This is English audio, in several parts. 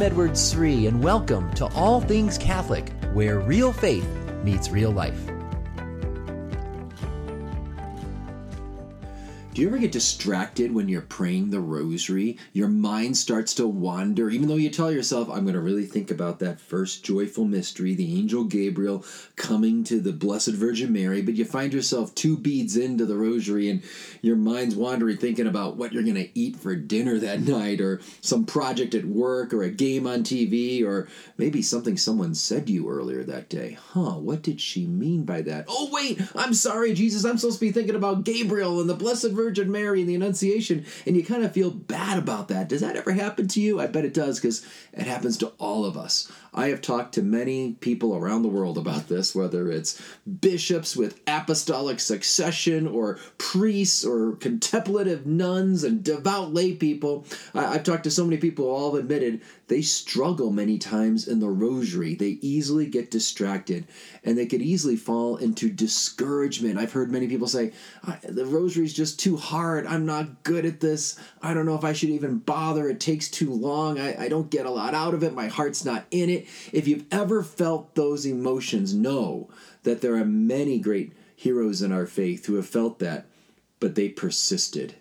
I'm Edward Sri, and welcome to All Things Catholic, where real faith meets real life. Do you ever get distracted when you're praying the rosary? Your mind starts to wander, even though you tell yourself, I'm going to really think about that first joyful mystery, the angel Gabriel coming to the Blessed Virgin Mary, but you find yourself two beads into the rosary and your mind's wandering, thinking about what you're going to eat for dinner that night, or some project at work, or a game on TV, or maybe something someone said to you earlier that day. What did she mean by that? Oh, wait, I'm sorry, Jesus, I'm supposed to be thinking about Gabriel and the Blessed Virgin Mary and the Annunciation, and you kind of feel bad about that. Does that ever happen to you? I bet it does, because it happens to all of us. I have talked to many people around the world about this, whether it's bishops with apostolic succession or priests or contemplative nuns and devout lay people. I've talked to so many people who all have admitted they struggle many times in the rosary. They easily get distracted, and they could easily fall into discouragement. I've heard many people say, the rosary is just too hard. I'm not good at this. I don't know if I should even bother. It takes too long. I don't get a lot out of it. My heart's not in it. If you've ever felt those emotions, know that there are many great heroes in our faith who have felt that, but they persisted.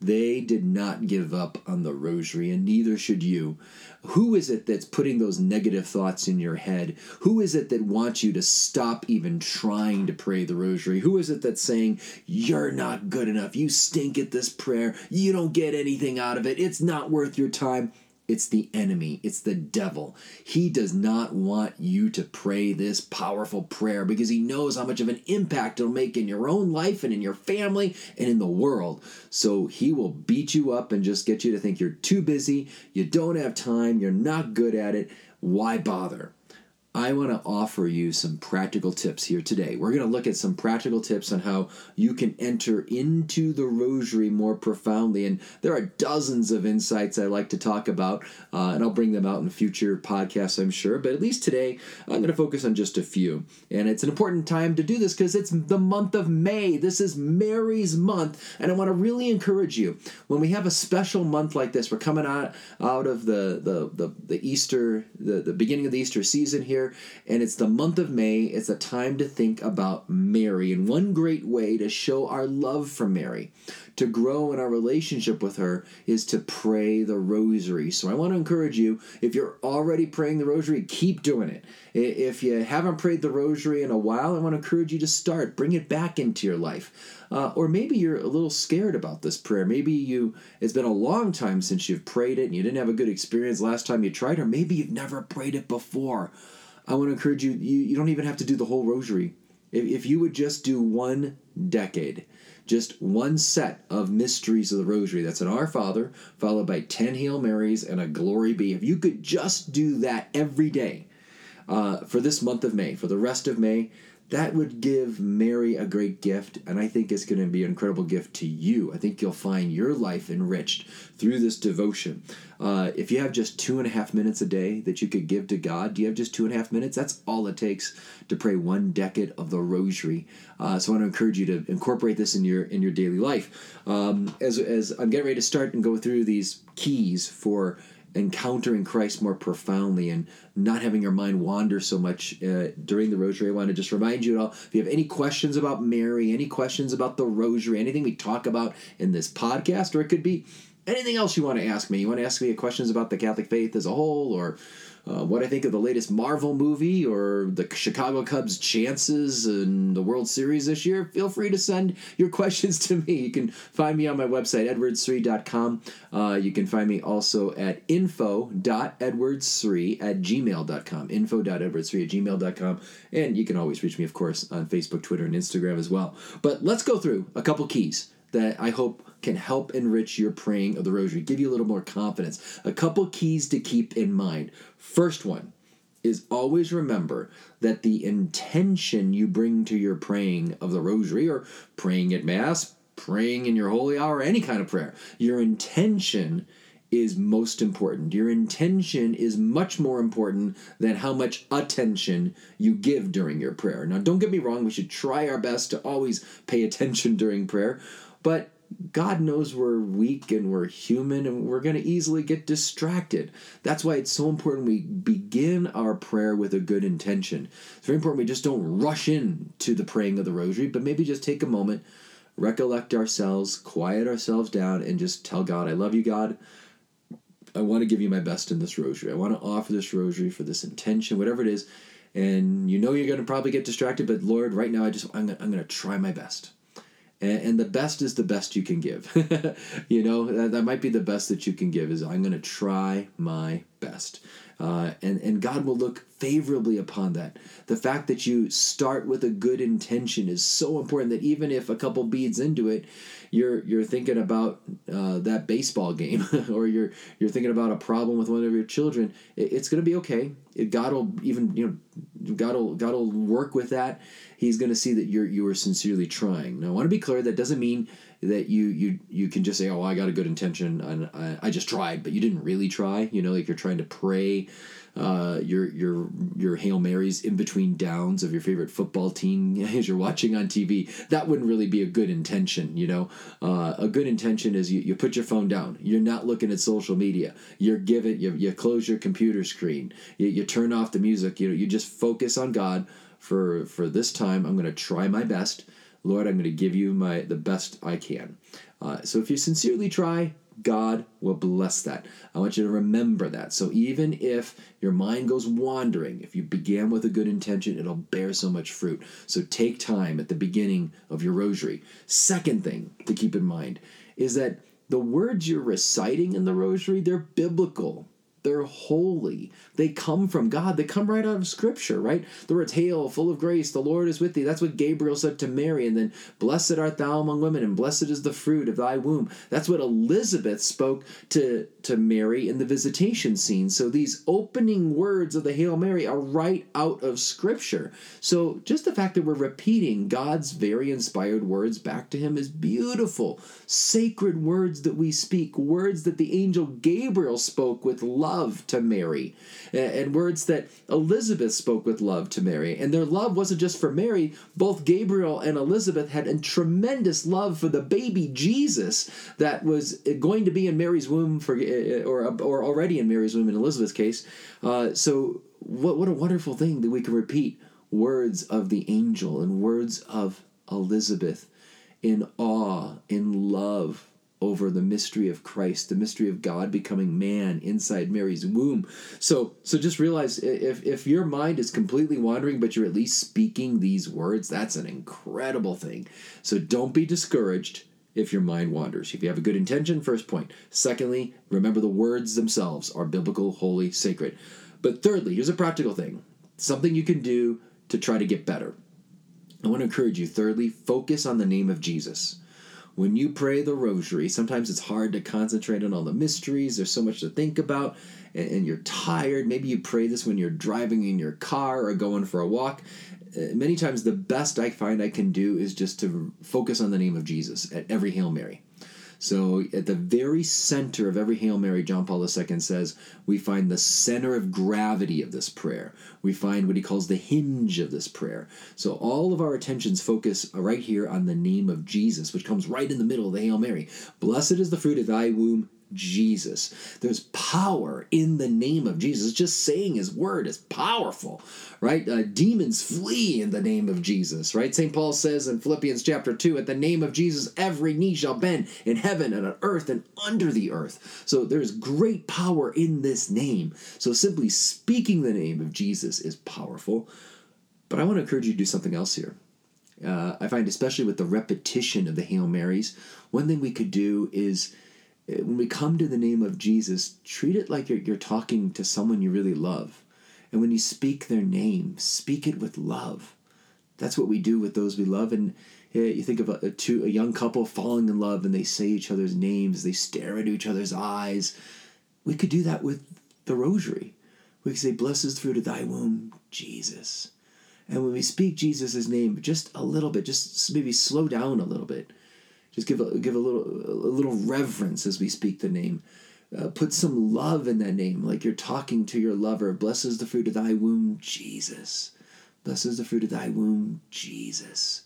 They did not give up on the rosary, and neither should you. Who is it that's putting those negative thoughts in your head? Who is it that wants you to stop even trying to pray the rosary? Who is it that's saying, you're not good enough, you stink at this prayer, you don't get anything out of it, it's not worth your time? It's the enemy. It's the devil. He does not want you to pray this powerful prayer because he knows how much of an impact it'll make in your own life and in your family and in the world. So he will beat you up and just get you to think you're too busy, you don't have time, you're not good at it. Why bother? I want to offer you some practical tips here today. We're going to look at some practical tips on how you can enter into the rosary more profoundly. And there are dozens of insights I like to talk about, and I'll bring them out in future podcasts, I'm sure. But at least today, I'm going to focus on just a few. And it's an important time to do this because it's the month of May. This is Mary's month. And I want to really encourage you, when we have a special month like this, we're coming out of the Easter, the beginning of the Easter season here. And it's the month of May. It's a time to think about Mary. And one great way to show our love for Mary, to grow in our relationship with her, is to pray the rosary. So I want to encourage you, if you're already praying the rosary, keep doing it. If you haven't prayed the rosary in a while, I want to encourage you to start. Bring it back into your life. Or maybe you're a little scared about this prayer. Maybe it's been a long time since you've prayed it and you didn't have a good experience last time you tried, or maybe you've never prayed it before. I want to encourage you, you don't even have to do the whole rosary. If you would just do one decade, just one set of mysteries of the rosary, that's an Our Father, followed by 10 Hail Marys and a Glory Be. If you could just do that every day for this month of May, for the rest of May, that would give Mary a great gift, and I think it's going to be an incredible gift to you. I think you'll find your life enriched through this devotion. If you have just 2.5 minutes a day that you could give to God, do you have just 2.5 minutes? That's all it takes to pray one decade of the rosary. So I want to encourage you to incorporate this in your daily life. As I'm getting ready to start and go through these keys for encountering Christ more profoundly and not having your mind wander so much during the rosary, I want to just remind you all, if you have any questions about Mary, any questions about the rosary, anything we talk about in this podcast, or it could be anything else you want to ask me. You want to ask me questions about the Catholic faith as a whole, or what I think of the latest Marvel movie, or the Chicago Cubs' chances in the World Series this year, feel free to send your questions to me. You can find me on my website, edwardsri.com. You can find me also at info.edwardsri@gmail.com, info.edwardsri@gmail.com. And you can always reach me, of course, on Facebook, Twitter, and Instagram as well. But let's go through a couple keys that I hope can help enrich your praying of the rosary, give you a little more confidence. A couple keys to keep in mind. First one is always remember that the intention you bring to your praying of the rosary, or praying at Mass, praying in your holy hour, any kind of prayer, your intention is most important. Your intention is much more important than how much attention you give during your prayer. Now, don't get me wrong, we should try our best to always pay attention during prayer, but God knows we're weak and we're human and we're going to easily get distracted. That's why it's so important we begin our prayer with a good intention. It's very important we just don't rush in to the praying of the rosary, but maybe just take a moment, recollect ourselves, quiet ourselves down, and just tell God, I love you, God. I want to give you my best in this rosary. I want to offer this rosary for this intention, whatever it is. And you know you're going to probably get distracted, but Lord, right now I'm going to try my best. And the best is the best you can give. You know, that might be the best that you can give is I'm going to try my best. And God will look favorably upon that. The fact that you start with a good intention is so important that even if a couple beads into it, you're thinking about that baseball game or you're thinking about a problem with one of your children, it's going to be okay. God will work with that. He's going to see that you are sincerely trying. Now, I want to be clear, that doesn't mean that you can just say, oh, I got a good intention and I just tried, but you didn't really try. You know, like you're trying to pray your Hail Marys in between downs of your favorite football team as you're watching on TV. That wouldn't really be a good intention, you know. A good intention is you put your phone down. You're not looking at social media. You're giving. You close your computer screen. You turn off the music. You know, you just focus on God for this time. I'm going to try my best. Lord, I'm going to give you the best I can. So if you sincerely try, God will bless that. I want you to remember that. So even if your mind goes wandering, if you began with a good intention, it'll bear so much fruit. So take time at the beginning of your rosary. Second thing to keep in mind is that the words you're reciting in the rosary, they're biblical. They're holy. They come from God. They come right out of Scripture, right? The words, Hail, full of grace, the Lord is with thee. That's what Gabriel said to Mary. And then, blessed art thou among women, and blessed is the fruit of thy womb. That's what Elizabeth spoke to Mary in the visitation scene. So these opening words of the Hail Mary are right out of Scripture. So just the fact that we're repeating God's very inspired words back to him is beautiful. Sacred words that we speak, words that the angel Gabriel spoke with love to Mary, and words that Elizabeth spoke with love to Mary. And their love wasn't just for Mary. Both Gabriel and Elizabeth had a tremendous love for the baby Jesus that was going to be in Mary's womb or already in Mary's womb in Elizabeth's case. So what a wonderful thing that we can repeat words of the angel and words of Elizabeth in awe, in love over the mystery of Christ, the mystery of God becoming man inside Mary's womb. So just realize if your mind is completely wandering, but you're at least speaking these words, that's an incredible thing. So don't be discouraged if your mind wanders. If you have a good intention, first point. Secondly, remember the words themselves are biblical, holy, sacred. But thirdly, here's a practical thing, something you can do to try to get better. I want to encourage you, thirdly, focus on the name of Jesus. When you pray the rosary, sometimes it's hard to concentrate on all the mysteries. There's so much to think about, and you're tired. Maybe you pray this when you're driving in your car or going for a walk. Many times the best I find I can do is just to focus on the name of Jesus at every Hail Mary. So at the very center of every Hail Mary, John Paul II says, we find the center of gravity of this prayer. We find what he calls the hinge of this prayer. So all of our attentions focus right here on the name of Jesus, which comes right in the middle of the Hail Mary. Blessed is the fruit of thy womb, Jesus. There's power in the name of Jesus. Just saying his word is powerful, right? Demons flee in the name of Jesus, right? St. Paul says in Philippians chapter 2, at the name of Jesus, every knee shall bend in heaven and on earth and under the earth. So there's great power in this name. So simply speaking the name of Jesus is powerful. But I want to encourage you to do something else here. I find, especially with the repetition of the Hail Marys, one thing we could do is, when we come to the name of Jesus, treat it like you're talking to someone you really love. And when you speak their name, speak it with love. That's what we do with those we love. And you think of a young couple falling in love, and they say each other's names. They stare into each other's eyes. We could do that with the rosary. We could say, blessed is the fruit of thy womb, Jesus. And when we speak Jesus' name, just a little bit, just maybe slow down a little bit. Just give a little reverence as we speak the name. Put some love in that name, like you're talking to your lover. Blessed is the fruit of thy womb, Jesus. Blessed is the fruit of thy womb, Jesus.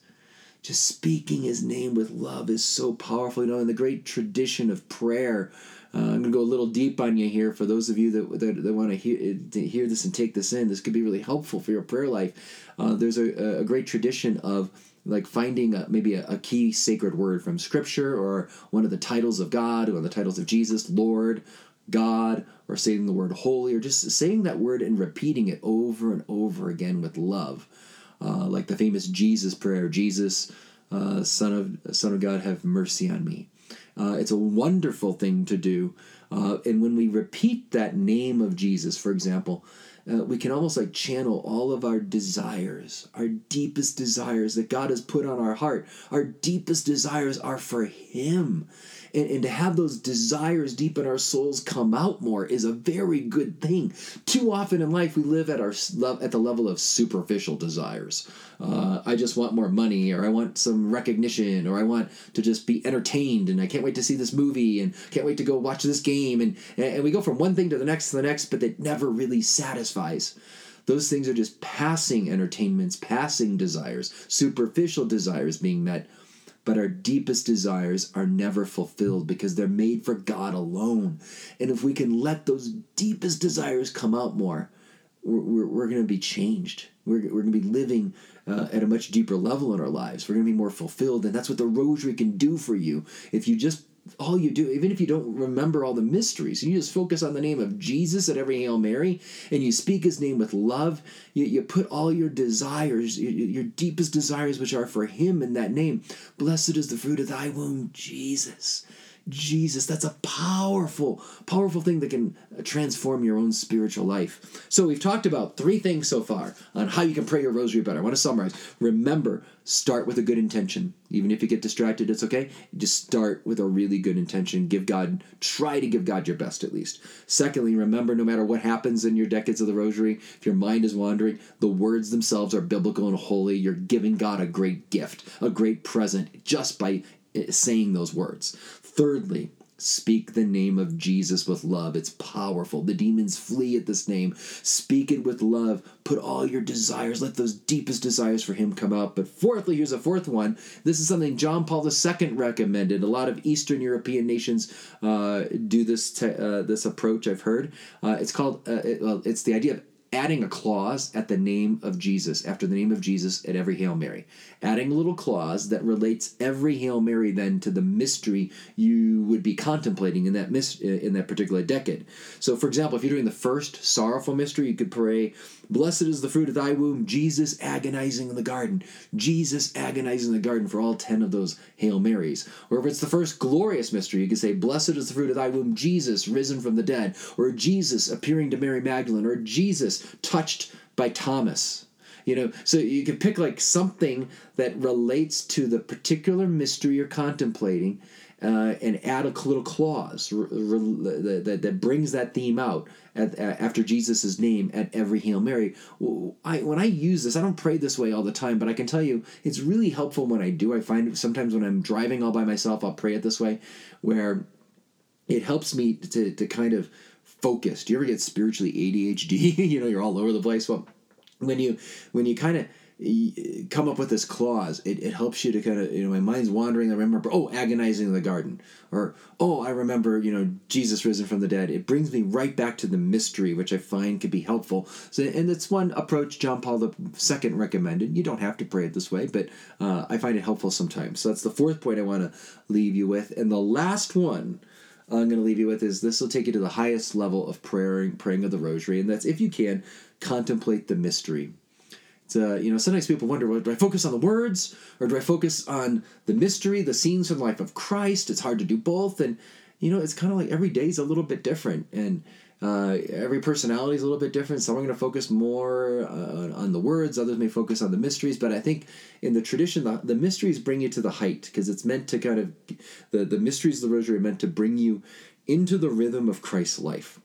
Just speaking his name with love is so powerful. You know, in the great tradition of prayer, I'm going to go a little deep on you here. For those of you that want to hear this and take this in, this could be really helpful for your prayer life. There's a great tradition of like finding maybe a key sacred word from Scripture or one of the titles of God, one of the titles of Jesus, Lord, God, or saying the word holy, or just saying that word and repeating it over and over again with love. Like the famous Jesus prayer, Jesus, Son of God, have mercy on me. It's a wonderful thing to do. And when we repeat that name of Jesus, for example, we can almost like channel all of our desires, our deepest desires that God has put on our heart. Our deepest desires are for Him. And to have those desires deep in our souls come out more is a very good thing. Too often in life, we live at the level of superficial desires. I just want more money, or I want some recognition, or I want to just be entertained, and I can't wait to see this movie, and can't wait to go watch this game. And we go from one thing to the next, but it never really satisfies. Those things are just passing entertainments, passing desires, superficial desires being met. But our deepest desires are never fulfilled because they're made for God alone. And if we can let those deepest desires come out more, we're going to be changed. We're going to be living at a much deeper level in our lives. We're going to be more fulfilled. And that's what the rosary can do for you. If you just, all you do, even if you don't remember all the mysteries, you just focus on the name of Jesus at every Hail Mary, and you speak his name with love, you put all your desires, your deepest desires, which are for him in that name. Blessed is the fruit of thy womb, Jesus. Jesus, that's a powerful, powerful thing that can transform your own spiritual life. So we've talked about three things so far on how you can pray your rosary better. I want to summarize. Remember, start with a good intention. Even if you get distracted, it's okay. Just start with a really good intention. Try to give God your best at least. Secondly, remember no matter what happens in your decades of the rosary, if your mind is wandering, the words themselves are biblical and holy. You're giving God a great gift, a great present just by saying those words. Thirdly, speak the name of Jesus with love. It's powerful. The demons flee at this name. Speak it with love. Put all your desires, let those deepest desires for him come out. But fourthly, here's a fourth one. This is something John Paul II recommended. A lot of Eastern European nations do this approach, I've heard. It's called, it's the idea of adding a clause at the name of Jesus, after the name of Jesus at every Hail Mary. Adding a little clause that relates every Hail Mary then to the mystery you would be contemplating in that particular decade. So, for example, if you're doing the first sorrowful mystery, you could pray, Blessed is the fruit of thy womb, Jesus agonizing in the garden. Jesus agonizing in the garden for all 10 of those Hail Marys. Or if it's the first glorious mystery, you could say, Blessed is the fruit of thy womb, Jesus risen from the dead. Or Jesus appearing to Mary Magdalene. Or Jesus touched by Thomas. You know, so you can pick like something that relates to the particular mystery you're contemplating and add a little clause that brings that theme out after Jesus' name at every Hail Mary. When I use this, I don't pray this way all the time, but I can tell you it's really helpful when I do. I find sometimes when I'm driving all by myself, I'll pray it this way, where it helps me to kind of focus. Do you ever get spiritually ADHD? You know, you're all over the place. Well, when you kind of come up with this clause, it helps you to kind of, you know, my mind's wandering. I remember, agonizing in the garden. Or, I remember, you know, Jesus risen from the dead. It brings me right back to the mystery, which I find could be helpful. So, and it's one approach John Paul II recommended. You don't have to pray it this way, but I find it helpful sometimes. So that's the fourth point I want to leave you with. And the last one I'm going to leave you with is this will take you to the highest level of praying of the rosary, and that's if you can contemplate the mystery. It's you know, sometimes people wonder, well, do I focus on the words or do I focus on the mystery, the scenes from the life of Christ? It's hard to do both, and you know, it's kind of like every day is a little bit different, and every personality is a little bit different. Some are going to focus more on the words. Others may focus on the mysteries. But I think in the tradition, the mysteries bring you to the height because it's meant to kind of – the mysteries of the rosary are meant to bring you into the rhythm of Christ's life.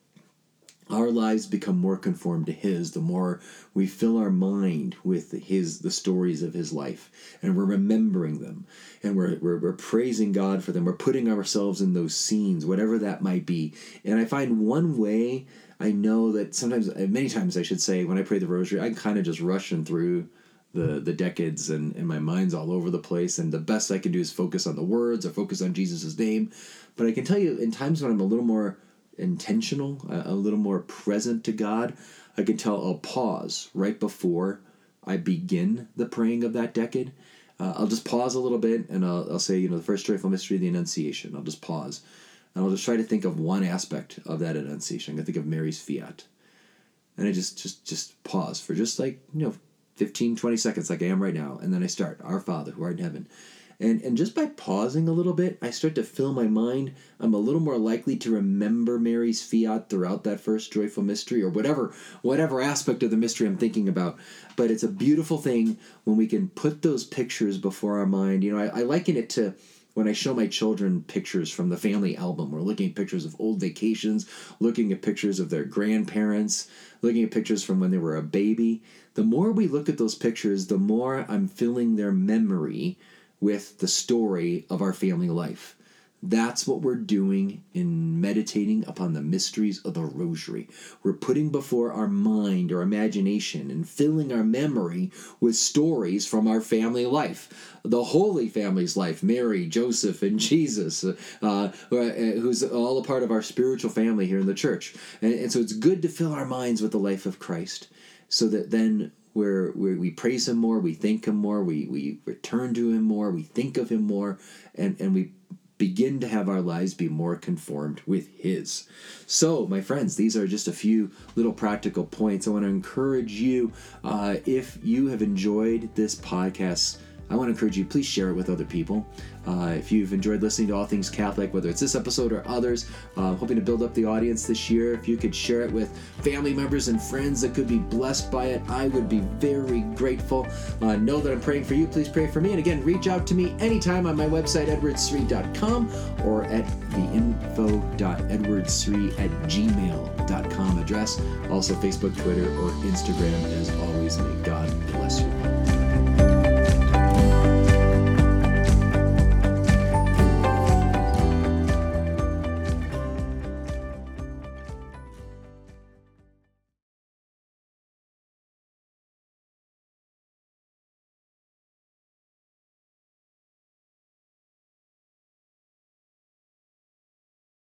Our lives become more conformed to his the more we fill our mind with the stories of his life. And we're remembering them. And we're praising God for them. We're putting ourselves in those scenes, whatever that might be. And I find one way I know that many times I should say, when I pray the rosary, I kind of just rushing through the decades, and my mind's all over the place, and the best I can do is focus on the words or focus on Jesus' name. But I can tell you, in times when I'm a little more intentional, a little more present to God, I can tell I'll pause right before I begin the praying of that decade. I'll just pause a little bit, and I'll say, the first joyful mystery, the Annunciation. I'll just pause, and I'll just try to think of one aspect of that Annunciation. I'm going to think of Mary's fiat. And I just pause for just 15, 20 seconds like I am right now. And then I start, Our Father, who art in heaven. And just by pausing a little bit, I start to fill my mind. I'm a little more likely to remember Mary's fiat throughout that first joyful mystery, or whatever aspect of the mystery I'm thinking about. But it's a beautiful thing when we can put those pictures before our mind. I liken it to when I show my children pictures from the family album. We're looking at pictures of old vacations, looking at pictures of their grandparents, looking at pictures from when they were a baby. The more we look at those pictures, the more I'm filling their memory with the story of our family life. That's what we're doing in meditating upon the mysteries of the Rosary. We're putting before our mind or imagination and filling our memory with stories from our family life, the Holy Family's life, Mary, Joseph, and Jesus, who's all a part of our spiritual family here in the Church. And so it's good to fill our minds with the life of Christ, so that then we praise him more, we thank him more, we return to him more, we think of him more, and we begin to have our lives be more conformed with his. So, my friends, these are just a few little practical points. I want to encourage you, if you have enjoyed this podcast, I want to encourage you, please share it with other people. If you've enjoyed listening to All Things Catholic, whether it's this episode or others, hoping to build up the audience this year, if you could share it with family members and friends that could be blessed by it, I would be very grateful. Know that I'm praying for you. Please pray for me. And again, reach out to me anytime on my website, edwardsri.com, or at the info.edwardsri@gmail.com address. Also Facebook, Twitter, or Instagram. As always, may God bless you.